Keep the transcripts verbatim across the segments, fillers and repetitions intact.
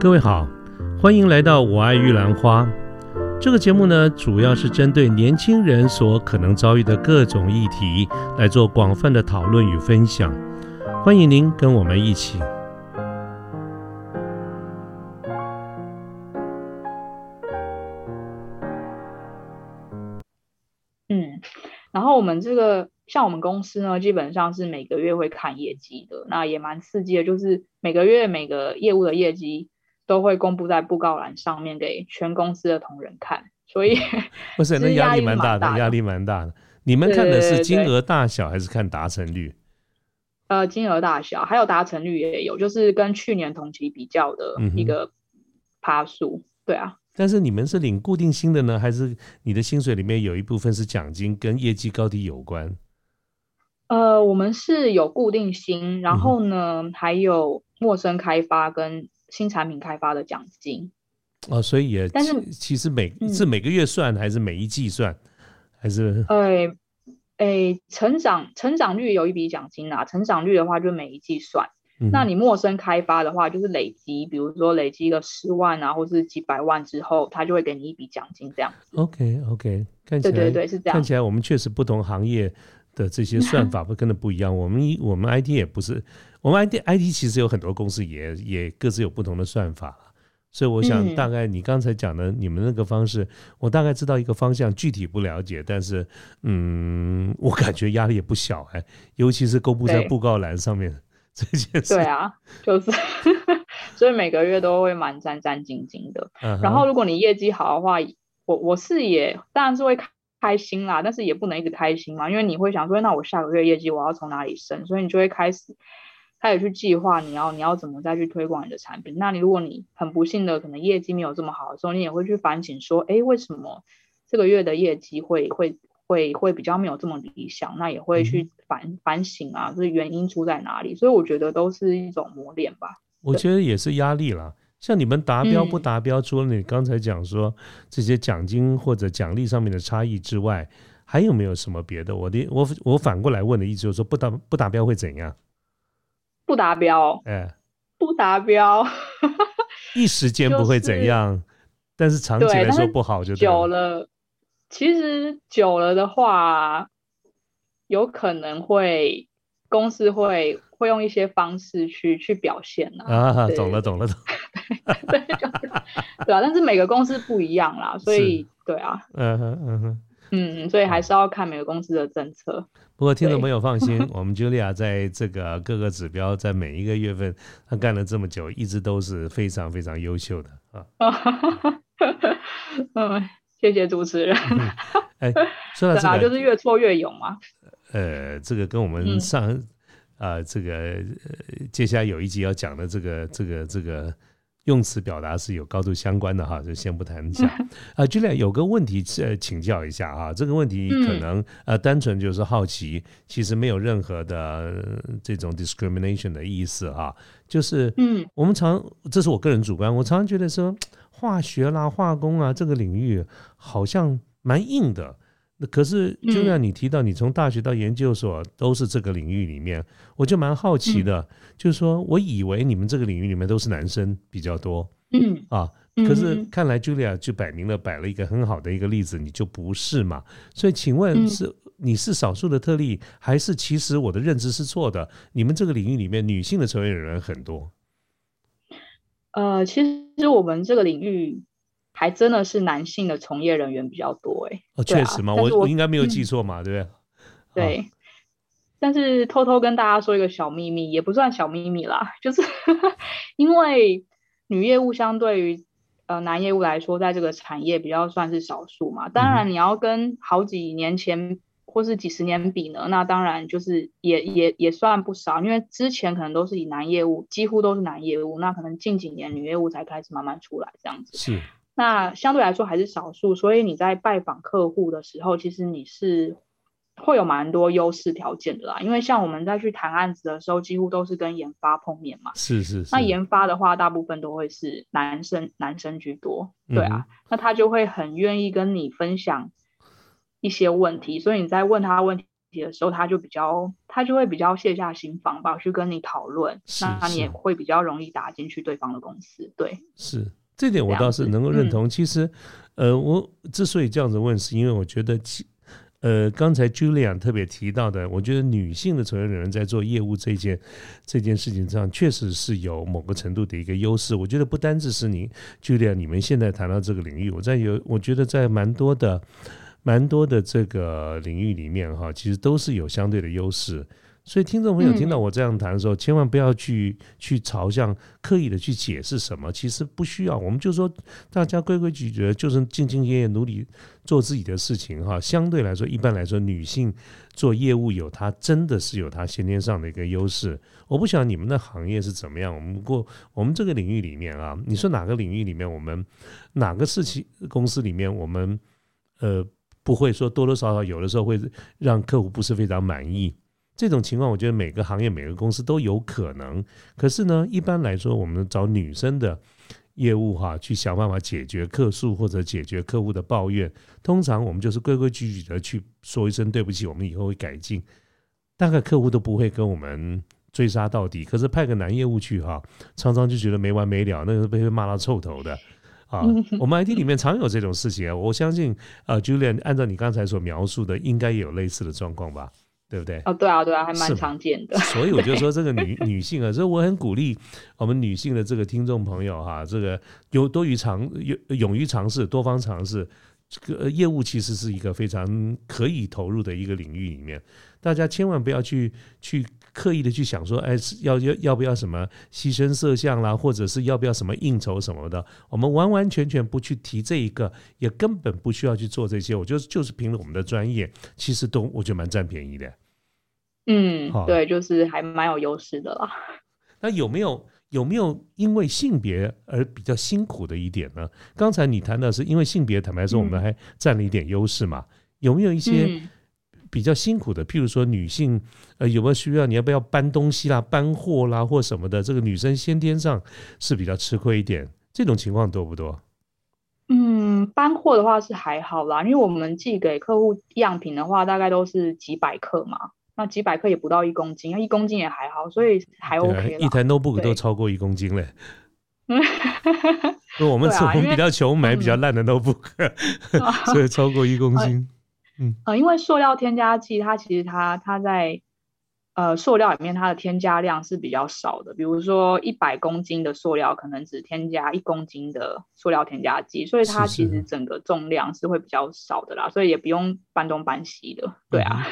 各位好，欢迎来到我爱玉兰花。这个节目呢，主要是针对年轻人所可能遭遇的各种议题来做广泛的讨论与分享，欢迎您跟我们一起。嗯，然后我们这个像我们公司呢，基本上是每个月会看业绩的，那也蛮刺激的，就是每个月每个业务的业绩都会公布在布告栏上面给全公司的同仁看，所以不是那压力蛮大的，压力蛮大的。你们看的是金额大小还是看达成率？对对对对呃，金额大小还有达成率也有，就是跟去年同期比较的一个趴数、嗯、对啊。但是你们是领固定薪的呢，还是你的薪水里面有一部分是奖金跟业绩高低有关？呃，我们是有固定薪，然后呢、嗯、还有陌生开发跟新产品开发的奖金、哦、所以也但是其实每、嗯、是每个月算还是每一季算还是、呃呃、成长成长率有一笔奖金啦，成长率的话就每一季算、嗯、那你陌生开发的话就是累积，比如说累积个十万啊或是几百万之后他就会给你一笔奖金这样子。 OK OK 看起来对对对是这样。看起来我们确实不同行业的这些算法会跟的不一样。我们我们 I T 也不是，我们 I T, I T 其实有很多公司 也, 也各自有不同的算法，所以我想大概你刚才讲的你们那个方式、嗯、我大概知道一个方向，具体不了解，但是嗯，我感觉压力也不小、欸、尤其是公布在布告栏上面这件事。对啊，就是所以每个月都会蛮战战兢兢的、啊、然后如果你业绩好的话 我, 我是也当然是会开心啦，但是也不能一直开心嘛，因为你会想说那我下个月业绩我要从哪里升，所以你就会开始开始去计划你要你要怎么再去推广你的产品。那你如果你很不幸的可能业绩没有这么好的时候，你也会去反省说哎，为什么这个月的业绩会会会会比较没有这么理想，那也会去反反省啊，就是原因出在哪里。所以我觉得都是一种磨练吧，我觉得也是压力啦。像你们达标不达标，除了你刚才讲说这些奖金或者奖励上面的差异之外，还有没有什么别的？我的我我反过来问的意思就是说不达不达标会怎样？不达标，哎，不达标，一时间不会怎样，就是、但是长期来说不好就对了。久了，其实久了的话，有可能会公司会会用一些方式去去表现啊。啊，懂了，懂了，懂了。对，就是、对啊，但是每个公司不一样啦，所以对啊，嗯嗯嗯嗯，所以还是要看每个公司的政策。不过听众朋友放心，我们 Julia 在这个各个指标，在每一个月份，她干了这么久，一直都是非常非常优秀的啊。嗯，谢谢主持人。哎，说到这个，啊、就是越挫越勇嘛。呃，这个跟我们上啊、嗯呃，这个、呃、接下来有一集要讲的这个这个这个。用词表达是有高度相关的哈，就先不谈一下。啊 Julia 有个问题、呃、请教一下哈，这个问题可能、嗯、呃单纯就是好奇，其实没有任何的、呃、这种 discrimination 的意思哈。就是嗯，我们常这是我个人主观，我常常觉得说化学啦、化工啊这个领域好像蛮硬的。可是 Julia 你提到你从大学到研究所都是这个领域里面，我就蛮好奇的、嗯、就是说我以为你们这个领域里面都是男生比较多、嗯啊、可是看来 Julia 就摆明了摆了一个很好的一个例子，你就不是嘛。所以请问是你是少数的特例，还是其实我的认知是错的，你们这个领域里面女性的从业人员很多？呃，其实我们这个领域还真的是男性的从业人员比较多、欸哦、确实嘛、啊、我, 我应该没有记错嘛、嗯、对不对？对、啊、但是偷偷跟大家说一个小秘密，也不算小秘密啦，就是因为女业务相对于、呃、男业务来说在这个产业比较算是少数嘛。当然你要跟好几年前、嗯、或是几十年比呢，那当然就是也也也算不少，因为之前可能都是以男业务，几乎都是男业务，那可能近几年女业务才开始慢慢出来这样子。是，那相对来说还是少数，所以你在拜访客户的时候其实你是会有蛮多优势条件的啦。因为像我们在去谈案子的时候几乎都是跟研发碰面嘛。是是是。那研发的话大部分都会是男生男生居多，对啊、嗯、那他就会很愿意跟你分享一些问题，所以你在问他问题的时候，他就比较他就会比较卸下心防吧，去跟你讨论，那你也会比较容易打进去对方的公司。对，是，这点我倒是能够认同。嗯、其实，呃，我之所以这样子问，是因为我觉得，呃，刚才 Julian 特别提到的，我觉得女性的从业人员在做业务这件这件事情上，确实是有某个程度的一个优势。我觉得不单只是你 Julian 你们现在谈到这个领域，我在有我觉得在蛮多的。蛮多的这个领域里面哈，其实都是有相对的优势，所以听众朋友听到我这样谈的时候、嗯、千万不要去去朝向刻意的去解释什么，其实不需要，我们就说大家规规矩矩的，就是兢兢业业努力做自己的事情哈。相对来说，一般来说，女性做业务有她真的是有她先天上的一个优势。我不晓得你们的行业是怎么样，我们过我们这个领域里面啊，你说哪个领域里面，我们哪个事情公司里面，我们呃。不会说多多少少有的时候会让客户不是非常满意，这种情况我觉得每个行业每个公司都有可能，可是呢一般来说我们找女生的业务哈，去想办法解决客诉或者解决客户的抱怨，通常我们就是规规矩矩的去说一声对不起，我们以后会改进，大概客户都不会跟我们追杀到底。可是派个男业务去哈，常常就觉得没完没了，那个被骂到臭头的啊、我们 I T 里面常有这种事情、啊、我相信、呃、Julian 按照你刚才所描述的应该也有类似的状况吧，对不对、哦、对啊对啊，还蛮常见的。所以我就说这个 女, 女性啊，所以我很鼓励我们女性的这个听众朋友哈、啊，这个有多于尝勇于尝试，多方尝试，这个业务其实是一个非常可以投入的一个领域里面，大家千万不要去去刻意的去想说，哎，要要要不要什么牺牲色相啦，或者是要不要什么应酬什么的，我们完完全全不去提这一个，也根本不需要去做这些。我觉得就是凭了我们的专业，其实都我觉得蛮占便宜的。嗯，对，就是还蛮有优势的啦。那有没有有没有因为性别而比较辛苦的一点呢？刚才你谈的是因为性别，坦白说我们还占了一点优势嘛？嗯、有没有一些？嗯比较辛苦的，譬如说女性，呃，有没有需要你要不要搬东西啦、搬货啦或什么的？这个女生先天上是比较吃亏一点，这种情况多不多？嗯，搬货的话是还好啦，因为我们寄给客户样品的话，大概都是几百克嘛，那几百克也不到一公斤，一公斤也还好，所以还 OK 啦。一台 notebook 都超过一公斤嘞。因为我们、啊、我们比较穷，买比较烂的 notebook，、嗯、所以超过一公斤。哎嗯呃、因为塑料添加剂它其实 它, 它在、呃、塑料里面它的添加量是比较少的，比如说一百公斤的塑料可能只添加一公斤的塑料添加剂，所以它其实整个重量是会比较少的啦，所以也不用搬东搬西的，对啊、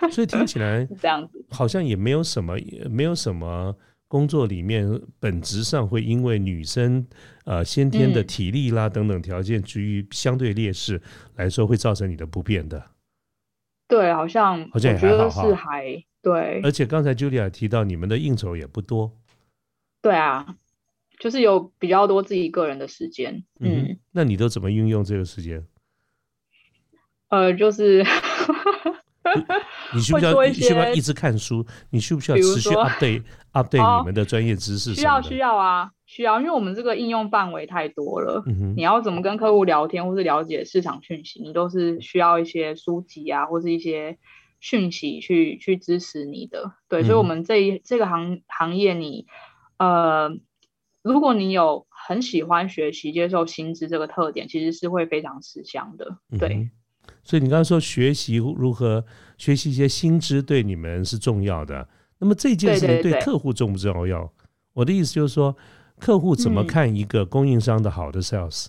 嗯、所以听起来这样子好像也没有什么没有什么工作里面本质上会因为女生、呃、先天的体力啦等等条件处于相对劣势来说会造成你的不便的。对，好像我觉得是还对，而且刚才 Julia 提到你们的应酬也不多。对啊，就是有比较多自己个人的时间。 嗯, 嗯，那你都怎么运用这个时间？呃，就是你需不需要一需要一直看书？你需不需要持续 update update 你们的专业知识？需要需要啊，需要，因为我们这个应用范围太多了、嗯、你要怎么跟客户聊天或是了解市场讯息，你都是需要一些书籍啊或是一些讯息去去支持你的。对、嗯、所以我们这这个行行业你呃，如果你有很喜欢学习接受新知这个特点，其实是会非常吃香的。对、嗯，所以你刚刚说学习如何学习一些新知对你们是重要的，那么这件事情对客户重不重要？对对对，我的意思就是说客户怎么看一个供应商的好的 sales、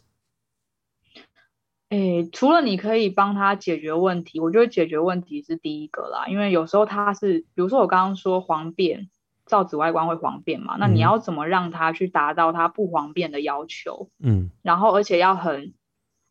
嗯、除了你可以帮他解决问题，我觉得解决问题是第一个啦，因为有时候他是比如说我刚刚说黄变造纸外观会黄变嘛，那你要怎么让他去达到他不黄变的要求？嗯，然后而且要很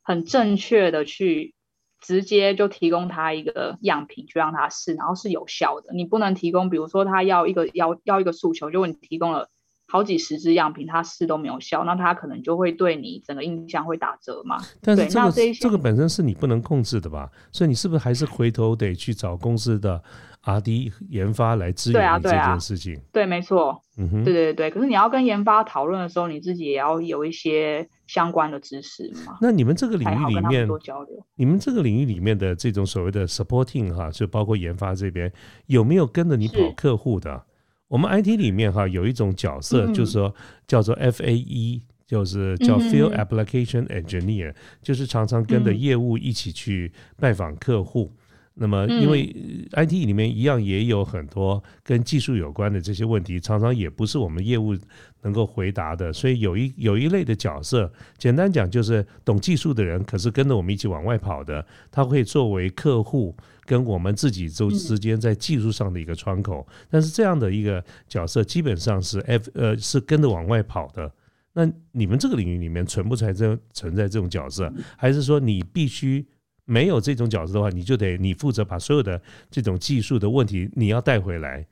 很正确的去直接就提供他一个样品去让他试，然后是有效的。你不能提供比如说他要一个要要一个诉求，如果你提供了好几十支样品他试都没有效，那他可能就会对你整个印象会打折嘛。但是、这个、对，那这这个本身是你不能控制的吧，所以你是不是还是回头得去找公司的 R D 研发来支援你这件事情。对啊对啊，对，没错。嗯哼，对对对。可是你要跟研发讨论的时候，你自己也要有一些相关的知识嘛。那你们这个领域里面，多交流你们这个领域里面的这种所谓的 supporting 哈，就包括研发这边，有没有跟着你跑客户的？我们 I T 里面哈有一种角色，就是说、嗯、叫做 F A E。就是叫 Field Application Engineer、嗯、就是常常跟着业务一起去拜访客户、嗯、那么因为 I T 里面一样也有很多跟技术有关的这些问题，常常也不是我们业务能够回答的，所以有一有一类的角色，简单讲就是懂技术的人，可是跟着我们一起往外跑的，他会作为客户跟我们自己之间在技术上的一个窗口、嗯、但是这样的一个角色基本上是 F、呃、是跟着往外跑的。那你们这个领域里面存不存在存在这种角色，还是说你必须没有这种角色的话，你就得你负责把所有的这种技术的问题你要带回来？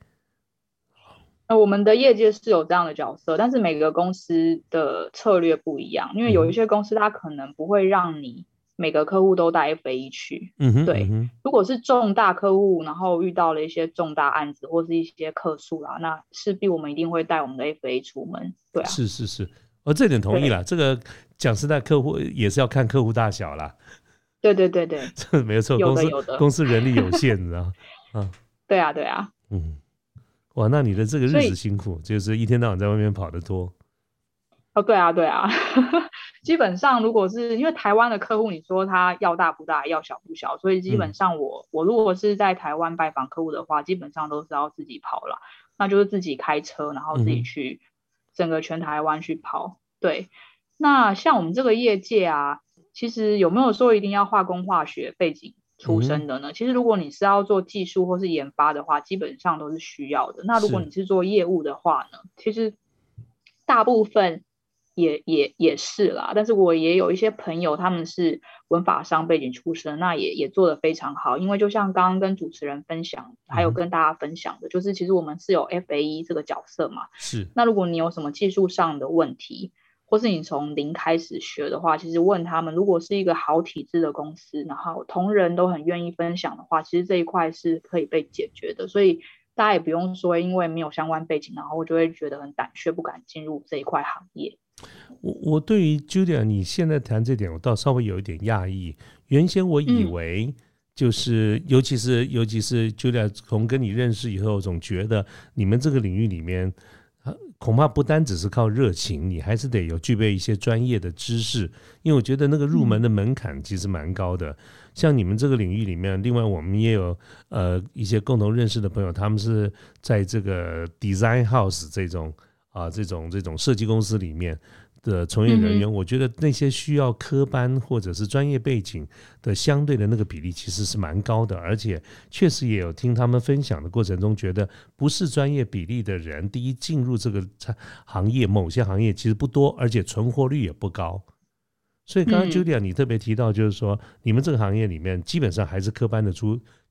呃、我们的业界是有这样的角色，但是每个公司的策略不一样，因为有一些公司它可能不会让你每个客户都带 F A E 去、嗯哼、对、嗯哼，如果是重大客户，然后遇到了一些重大案子或是一些客诉啦，那势必我们一定会带我们的 F A E 出门。对啊，是是是，我这点同意了，这个讲实在客户也是要看客户大小啦。对对对对，这没有错，有的有的，公司人力有限你知道啊，对啊对啊。嗯，哇，那你的这个日子辛苦，就是一天到晚在外面跑得多。哦，对啊对啊基本上如果是因为台湾的客户，你说他要大不大要小不小，所以基本上我、嗯、我如果是在台湾拜访客户的话，基本上都是要自己跑啦，那就是自己开车然后自己去、嗯，整个全台湾去跑。对，那像我们这个业界啊，其实有没有说一定要化工化学背景出身的呢、嗯、其实如果你是要做技术或是研发的话，基本上都是需要的。那如果你是做业务的话呢，其实大部分也也也是啦，但是我也有一些朋友他们是文法商背景出身，那也也做得非常好。因为就像刚刚跟主持人分享还有跟大家分享的、嗯、就是其实我们是有 F A E 这个角色嘛，是，那如果你有什么技术上的问题或是你从零开始学的话，其实问他们，如果是一个好体制的公司，然后同仁都很愿意分享的话，其实这一块是可以被解决的。所以大家也不用说因为没有相关背景然后就会觉得很胆怯不敢进入这一块行业。我, 我对于 Julia 你现在谈这点我倒稍微有一点讶异，原先我以为就是、嗯、尤其是尤其是 Julia 从跟你认识以后，总觉得你们这个领域里面恐怕不单只是靠热情，你还是得有具备一些专业的知识，因为我觉得那个入门的门槛其实蛮高的、嗯、像你们这个领域里面，另外我们也有呃一些共同认识的朋友，他们是在这个 design house 这种啊，这种这种设计公司里面的从业人员、嗯、我觉得那些需要科班或者是专业背景的相对的那个比例其实是蛮高的，而且确实也有听他们分享的过程中，觉得不是专业比例的人，第一进入这个行业，某些行业其实不多，而且存活率也不高。所以刚刚 Julia 你特别提到，就是说、嗯、你们这个行业里面基本上还是科班的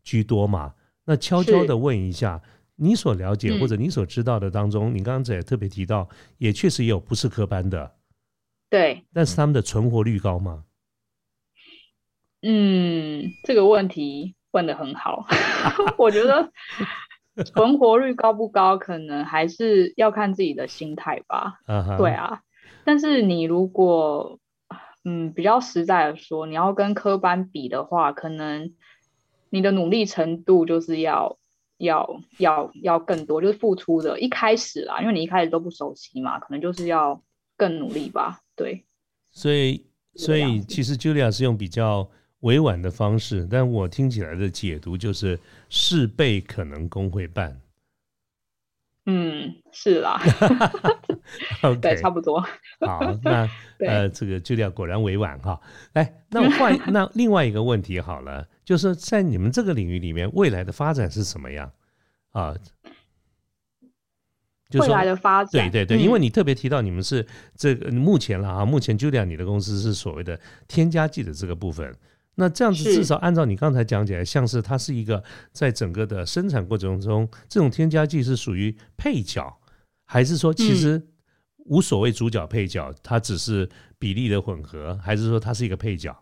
居多嘛，那悄悄的问一下，你所了解或者你所知道的当中、嗯、你刚才也特别提到，也确实也有不是科班的，对，但是他们的存活率高吗？嗯，这个问题问得很好我觉得存活率高不高可能还是要看自己的心态吧、uh-huh. 对啊，但是你如果嗯比较实在的说，你要跟科班比的话，可能你的努力程度就是要要要要更多，就是付出的一开始啦，因为你一开始都不熟悉嘛，可能就是要更努力吧。对，所以所以其实 Julia 是用比较委婉的方式，但我听起来的解读就是事倍可能功会半。嗯，是啦okay, 对，差不多好，那呃，这个 Julia 果然委婉哈。来，那我换那另外一个问题好了，就是在你们这个领域里面未来的发展是什么样啊？就是、未来的发展，对对对、嗯、因为你特别提到你们是这个目前啦、啊、目前 Julia 你的公司是所谓的添加剂的这个部分，那这样子至少按照你刚才讲起来，像是它是一个在整个的生产过程中，这种添加剂是属于配角，还是说其实无所谓主角配角、嗯、它只是比例的混合，还是说它是一个配角？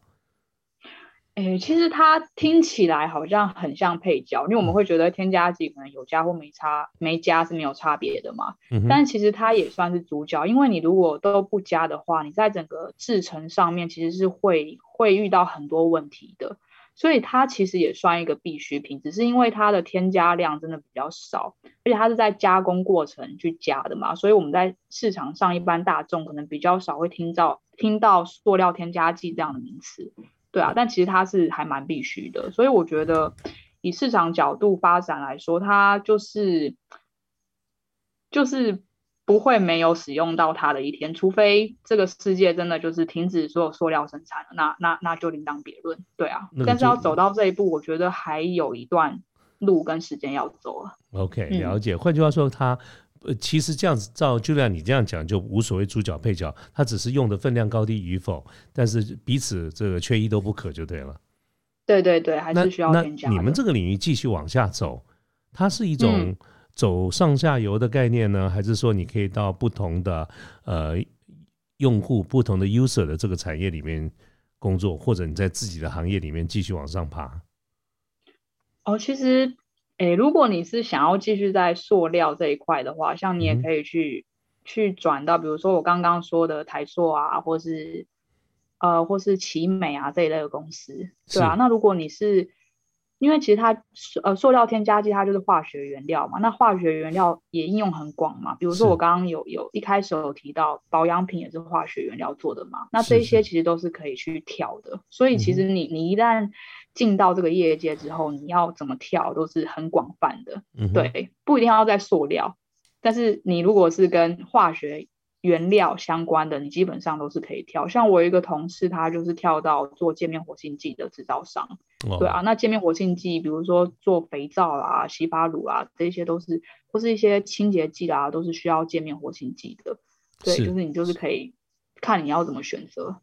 诶，其实它听起来好像很像配角，因为我们会觉得添加剂可能有加或没差，没加是没有差别的嘛、嗯、但其实它也算是主角，因为你如果都不加的话，你在整个制程上面其实是会会遇到很多问题的，所以它其实也算一个必需品，只是因为它的添加量真的比较少，而且它是在加工过程去加的嘛，所以我们在市场上一般大众可能比较少会听到听到塑料添加剂这样的名词，对啊，但其实它是还蛮必须的，所以我觉得以市场角度发展来说，它就是就是不会没有使用到它的一天，除非这个世界真的就是停止所有塑料生产了，那那那就另当别论，对啊、那个、但是要走到这一步，我觉得还有一段路跟时间要走了。 OK， 了解、嗯、换句话说它呃、其实这样子照 Julia 你这样讲就无所谓主角配角，它只是用的分量高低与否，但是彼此这个缺一都不可就对了。对对对，还是需要添加的。那你们这个领域继续往下走，它是一种走上下游的概念呢、嗯、还是说你可以到不同的呃用户不同的 user 的这个产业里面工作，或者你在自己的行业里面继续往上爬？哦，其实欸、如果你是想要继续在塑料这一块的话，像你也可以去、嗯、去转到比如说我刚刚说的台塑啊，或是呃，或是奇美啊这一类的公司，对啊。那如果你是因为其实它、呃、塑料添加剂它就是化学原料嘛，那化学原料也应用很广嘛，比如说我刚刚有有一开始有提到保养品也是化学原料做的嘛，那这些其实都是可以去跳的，所以其实你你一旦进到这个业界之后，你要怎么跳都是很广泛的、嗯、对，不一定要在塑料，但是你如果是跟化学原料相关的，你基本上都是可以跳。像我有一个同事，他就是跳到做界面活性剂的制造商、哦、对啊，那界面活性剂比如说做肥皂啦、洗发乳啦，这些都是，或是一些清洁剂啦，都是需要界面活性剂的，对，是，就是你就是可以看你要怎么选择。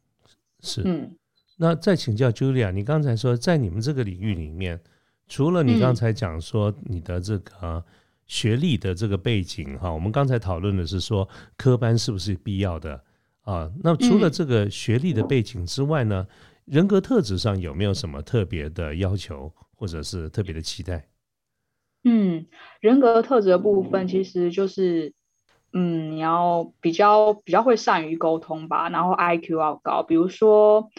是，嗯。那再请教 Julia， 你刚才说在你们这个领域里面，除了你刚才讲说你的这个学历的这个背景、嗯啊、我们刚才讨论的是说科班是不是必要的、啊、那除了这个学历的背景之外呢、嗯、人格特质上有没有什么特别的要求或者是特别的期待？嗯，人格特质的部分其实就是嗯，你要比较比较会善于沟通吧，然后 I Q 要高，比如说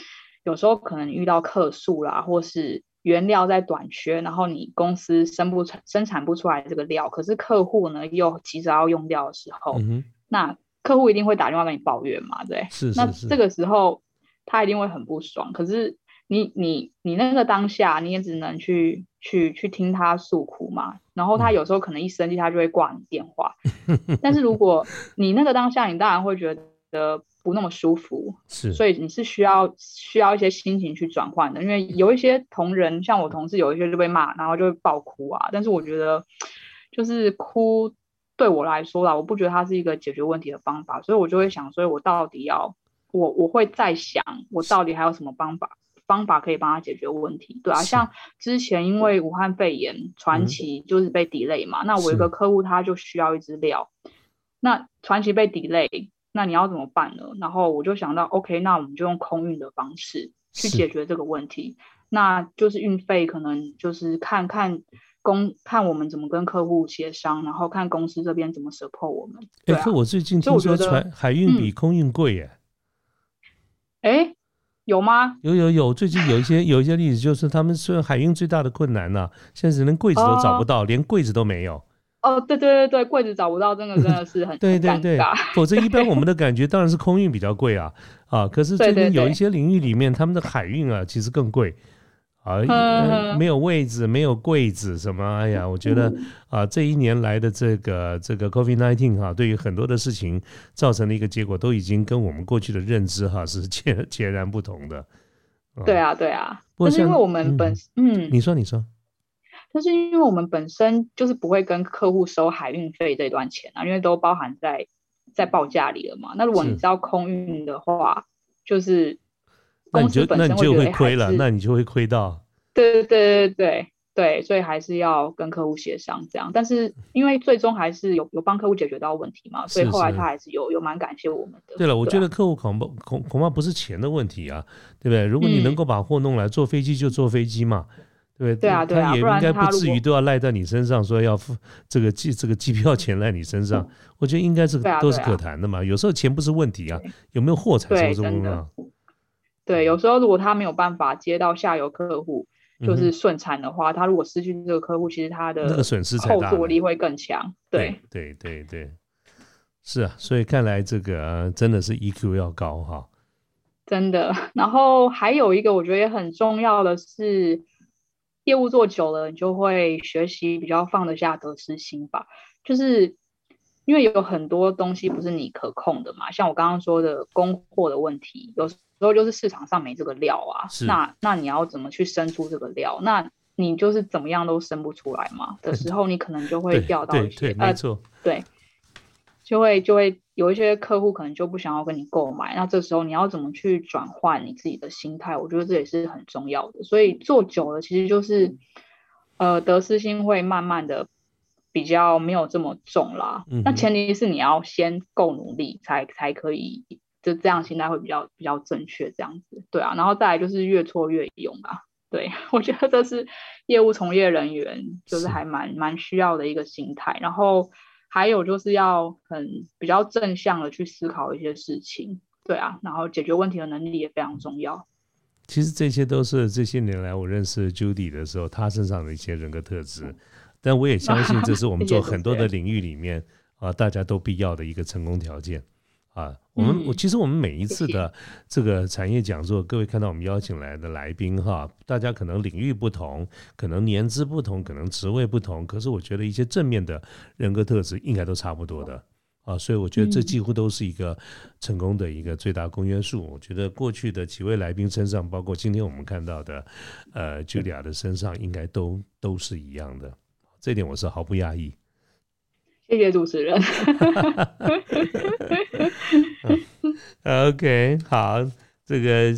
有时候可能遇到客诉啦，或是原料在短缺，然后你公司生不生产不出来这个料，可是客户呢又急着要用料的时候、嗯、那客户一定会打电话跟你抱怨嘛，对，是是是，那这个时候他一定会很不爽，可是你你你那个当下你也只能去去去听他诉苦嘛，然后他有时候可能一生气他就会挂你电话、嗯、但是如果你那个当下你当然会觉得不那么舒服，是，所以你是需要需要一些心情去转换的，因为有一些同仁，像我同事有一些就被骂然后就会爆哭啊，但是我觉得就是哭对我来说啦，我不觉得它是一个解决问题的方法，所以我就会想，所以我到底要我我会再想我到底还有什么方法方法可以帮他解决问题，对啊，像之前因为武汉肺炎传奇就是被 delay 嘛、嗯、那我有一个客户他就需要一支料，那传奇被 delay，那你要怎么办呢？然后我就想到 OK， 那我们就用空运的方式去解决这个问题，那就是运费可能就是看看公看我们怎么跟客户协商，然后看公司这边怎么 support 我们、欸啊、可我最近听说船海运比空运贵耶、嗯欸、有吗？有有有，最近有一些有一些例子就是他们说海运最大的困难、啊、现在连柜子都找不到、哦、连柜子都没有哦，对对对对，柜子找不到，真的真的是很对对对，否则一般我们的感觉当然是空运比较贵啊啊，可是最近有一些领域里面，他们的海运啊其实更贵啊、呃，没有位置，没有柜子什么，哎呀，我觉得啊，这一年来的这个这个 COVID 十九 啊，对于很多的事情造成的一个结果，都已经跟我们过去的认知哈、啊、是截截然不同的、啊。对啊对啊，但是因为我们本嗯，嗯你说你说。但是因为我们本身就是不会跟客户收海运费这段钱啊，因为都包含在在报价里了嘛。那如果你知道空运的话，就是公司本身会觉得那你就会亏了，那你就会亏到。对对对对对对，所以还是要跟客户协商这样，但是因为最终还是有有帮客户解决到问题嘛，所以后来他还是有有蛮感谢我们的。对了，对啊，我觉得客户恐怕恐恐怕不是钱的问题啊，对不对？如果你能够把货弄来，嗯，坐飞机就坐飞机嘛，对不对？对啊，对啊，他也应该不至于都要赖在你身上，说要付这个机这个机票钱赖你身上，嗯，我觉得应该是，啊啊，都是可谈的嘛。有时候钱不是问题啊，有没有货才是问题啊。对，有时候如果他没有办法接到下游客户。就是顺产的话，嗯，他如果失去这个客户，其实他的那个损失后坐力会更强。对对对对，是啊，所以看来这个，啊，真的是 E Q 要高哈，真的。然后还有一个我觉得也很重要的是，业务做久了，你就会学习比较放得下得失心吧，就是因为有很多东西不是你可控的嘛，像我刚刚说的供货的问题，有时候之后就是市场上没这个料啊，那那你要怎么去生出这个料，那你就是怎么样都生不出来嘛的时候，你可能就会掉到一些，对对对，没错，呃、对，就会就会有一些客户可能就不想要跟你购买，那这时候你要怎么去转换你自己的心态，我觉得这也是很重要的。所以做久了其实就是呃，得失心会慢慢的比较没有这么重啦，嗯，那前提是你要先够努力才才可以，就这样心态会比较比较正确这样子。对啊，然后再来就是越挫越勇吧，对，我觉得这是业务从业人员就是还蛮蛮需要的一个心态。然后还有就是要很比较正向的去思考一些事情，对啊，然后解决问题的能力也非常重要。其实这些都是这些年来我认识 Judy 的时候她身上的一些人格特质，但我也相信这是我们做很多的领域里面、啊、大家都必要的一个成功条件啊，我们我其实我们每一次的这个产业讲座，各位看到我们邀请来的来宾哈，大家可能领域不同，可能年资不同，可能职位不同，可是我觉得一些正面的人格特质应该都差不多的啊，所以我觉得这几乎都是一个成功的一个最大公约数。我觉得过去的几位来宾身上，包括今天我们看到的呃 Julia 的身上，应该都都是一样的，这点我是毫不讶异。谢谢主持人OK 好，这个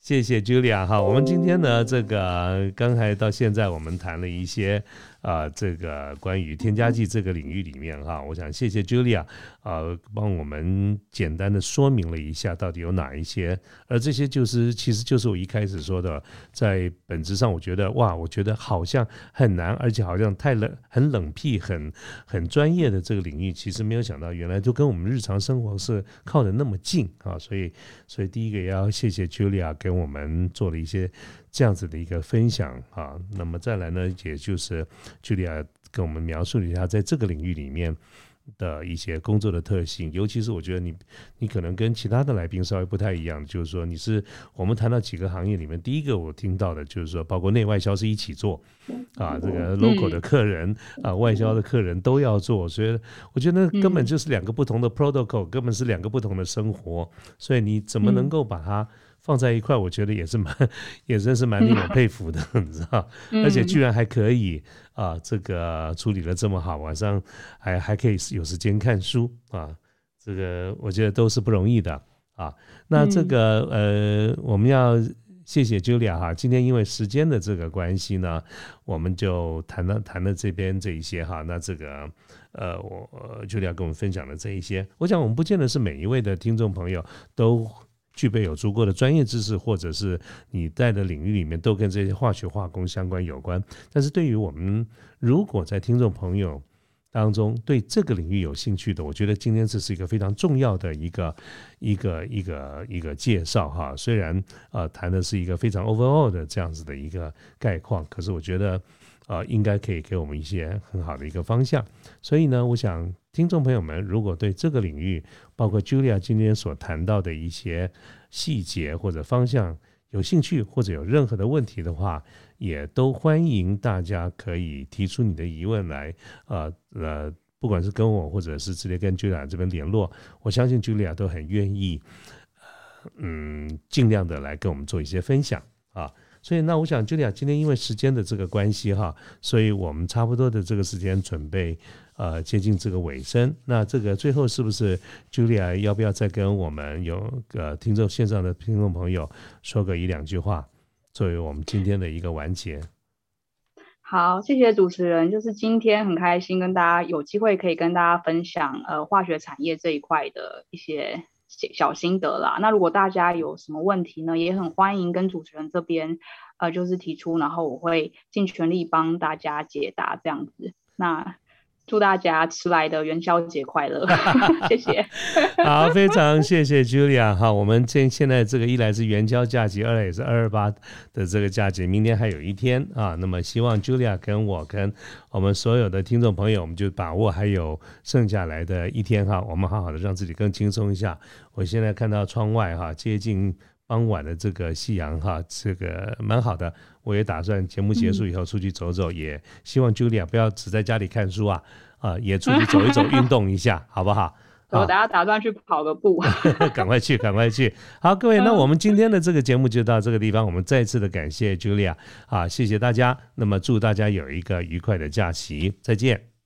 谢谢 Julia 哈。我们今天呢这个刚才到现在我们谈了一些呃这个关于添加剂这个领域里面哈，我想谢谢 Julia 呃帮我们简单的说明了一下到底有哪一些，而这些就是其实就是我一开始说的，在本质上我觉得哇，我觉得好像很难，而且好像太冷很冷僻很很专业的这个领域，其实没有想到原来就跟我们日常生活是靠得那么近啊，所以所以第一个也要谢谢 Julia 跟我们做了一些这样子的一个分享啊。那么再来呢，也就是Julia 跟我们描述一下在这个领域里面的一些工作的特性，尤其是我觉得你你可能跟其他的来宾稍微不太一样，就是说你是我们谈到几个行业里面，第一个我听到的就是说包括内外销是一起做啊，这个 local 的客人啊，外销的客人都要做，所以我觉得根本就是两个不同的 protocol， 根本是两个不同的生活，所以你怎么能够把它放在一块，我觉得也是蛮，也真是蛮令我佩服的，嗯、你知道？而且居然还可以啊、呃，这个处理得这么好，晚上还还可以有时间看书啊，这个我觉得都是不容易的啊。那这个、嗯、呃，我们要谢谢 Julia 哈，今天因为时间的这个关系呢，我们就谈了谈了这边这一些哈，那这个。呃，我 Julia 跟我们分享的这一些，我想我们不见得是每一位的听众朋友都具备有足够的专业知识，或者是你在的领域里面都跟这些化学化工相关有关，但是对于我们如果在听众朋友当中对这个领域有兴趣的，我觉得今天这是一个非常重要的一个一个一个一个介绍哈。虽然呃谈的是一个非常 overall 的这样子的一个概况，可是我觉得呃应该可以给我们一些很好的一个方向。所以呢，我想听众朋友们如果对这个领域，包括 Julia 今天所谈到的一些细节或者方向有兴趣，或者有任何的问题的话，也都欢迎大家可以提出你的疑问来，呃呃不管是跟我或者是直接跟 Julia 这边联络，我相信 Julia 都很愿意嗯尽量的来跟我们做一些分享啊。所以那我想 Julia 今天因为时间的这个关系哈，所以我们差不多的这个时间准备呃接近这个尾声，那这个最后是不是 Julia 要不要再跟我们有呃听众线上的听众朋友说个一两句话作为我们今天的一个完结？好，谢谢主持人，就是今天很开心跟大家有机会可以跟大家分享呃化学产业这一块的一些小心得啦。那如果大家有什么问题呢，也很欢迎跟主持人这边呃就是提出，然后我会尽全力帮大家解答这样子。那祝大家迟来的元宵节快乐谢谢好，非常谢谢 Julia。 好，我们现在这个一来是元宵假期，二来也是二二八的这个假期，明天还有一天啊。那么希望 Julia 跟我跟我们所有的听众朋友，我们就把握还有剩下来的一天哈，我们好好的让自己更轻松一下。我现在看到窗外哈，接近傍晚的这个夕阳哈，这个蛮好的。我也打算节目结束以后出去走走，嗯、也希望 Julia 不要只在家里看书啊，啊、呃，也出去走一走，运动一下，好不好？我等下打算去跑个步赶快去赶快去。好，各位，那我们今天的这个节目就到这个地方，我们再次的感谢 Julia 啊，谢谢大家，那么祝大家有一个愉快的假期，再见。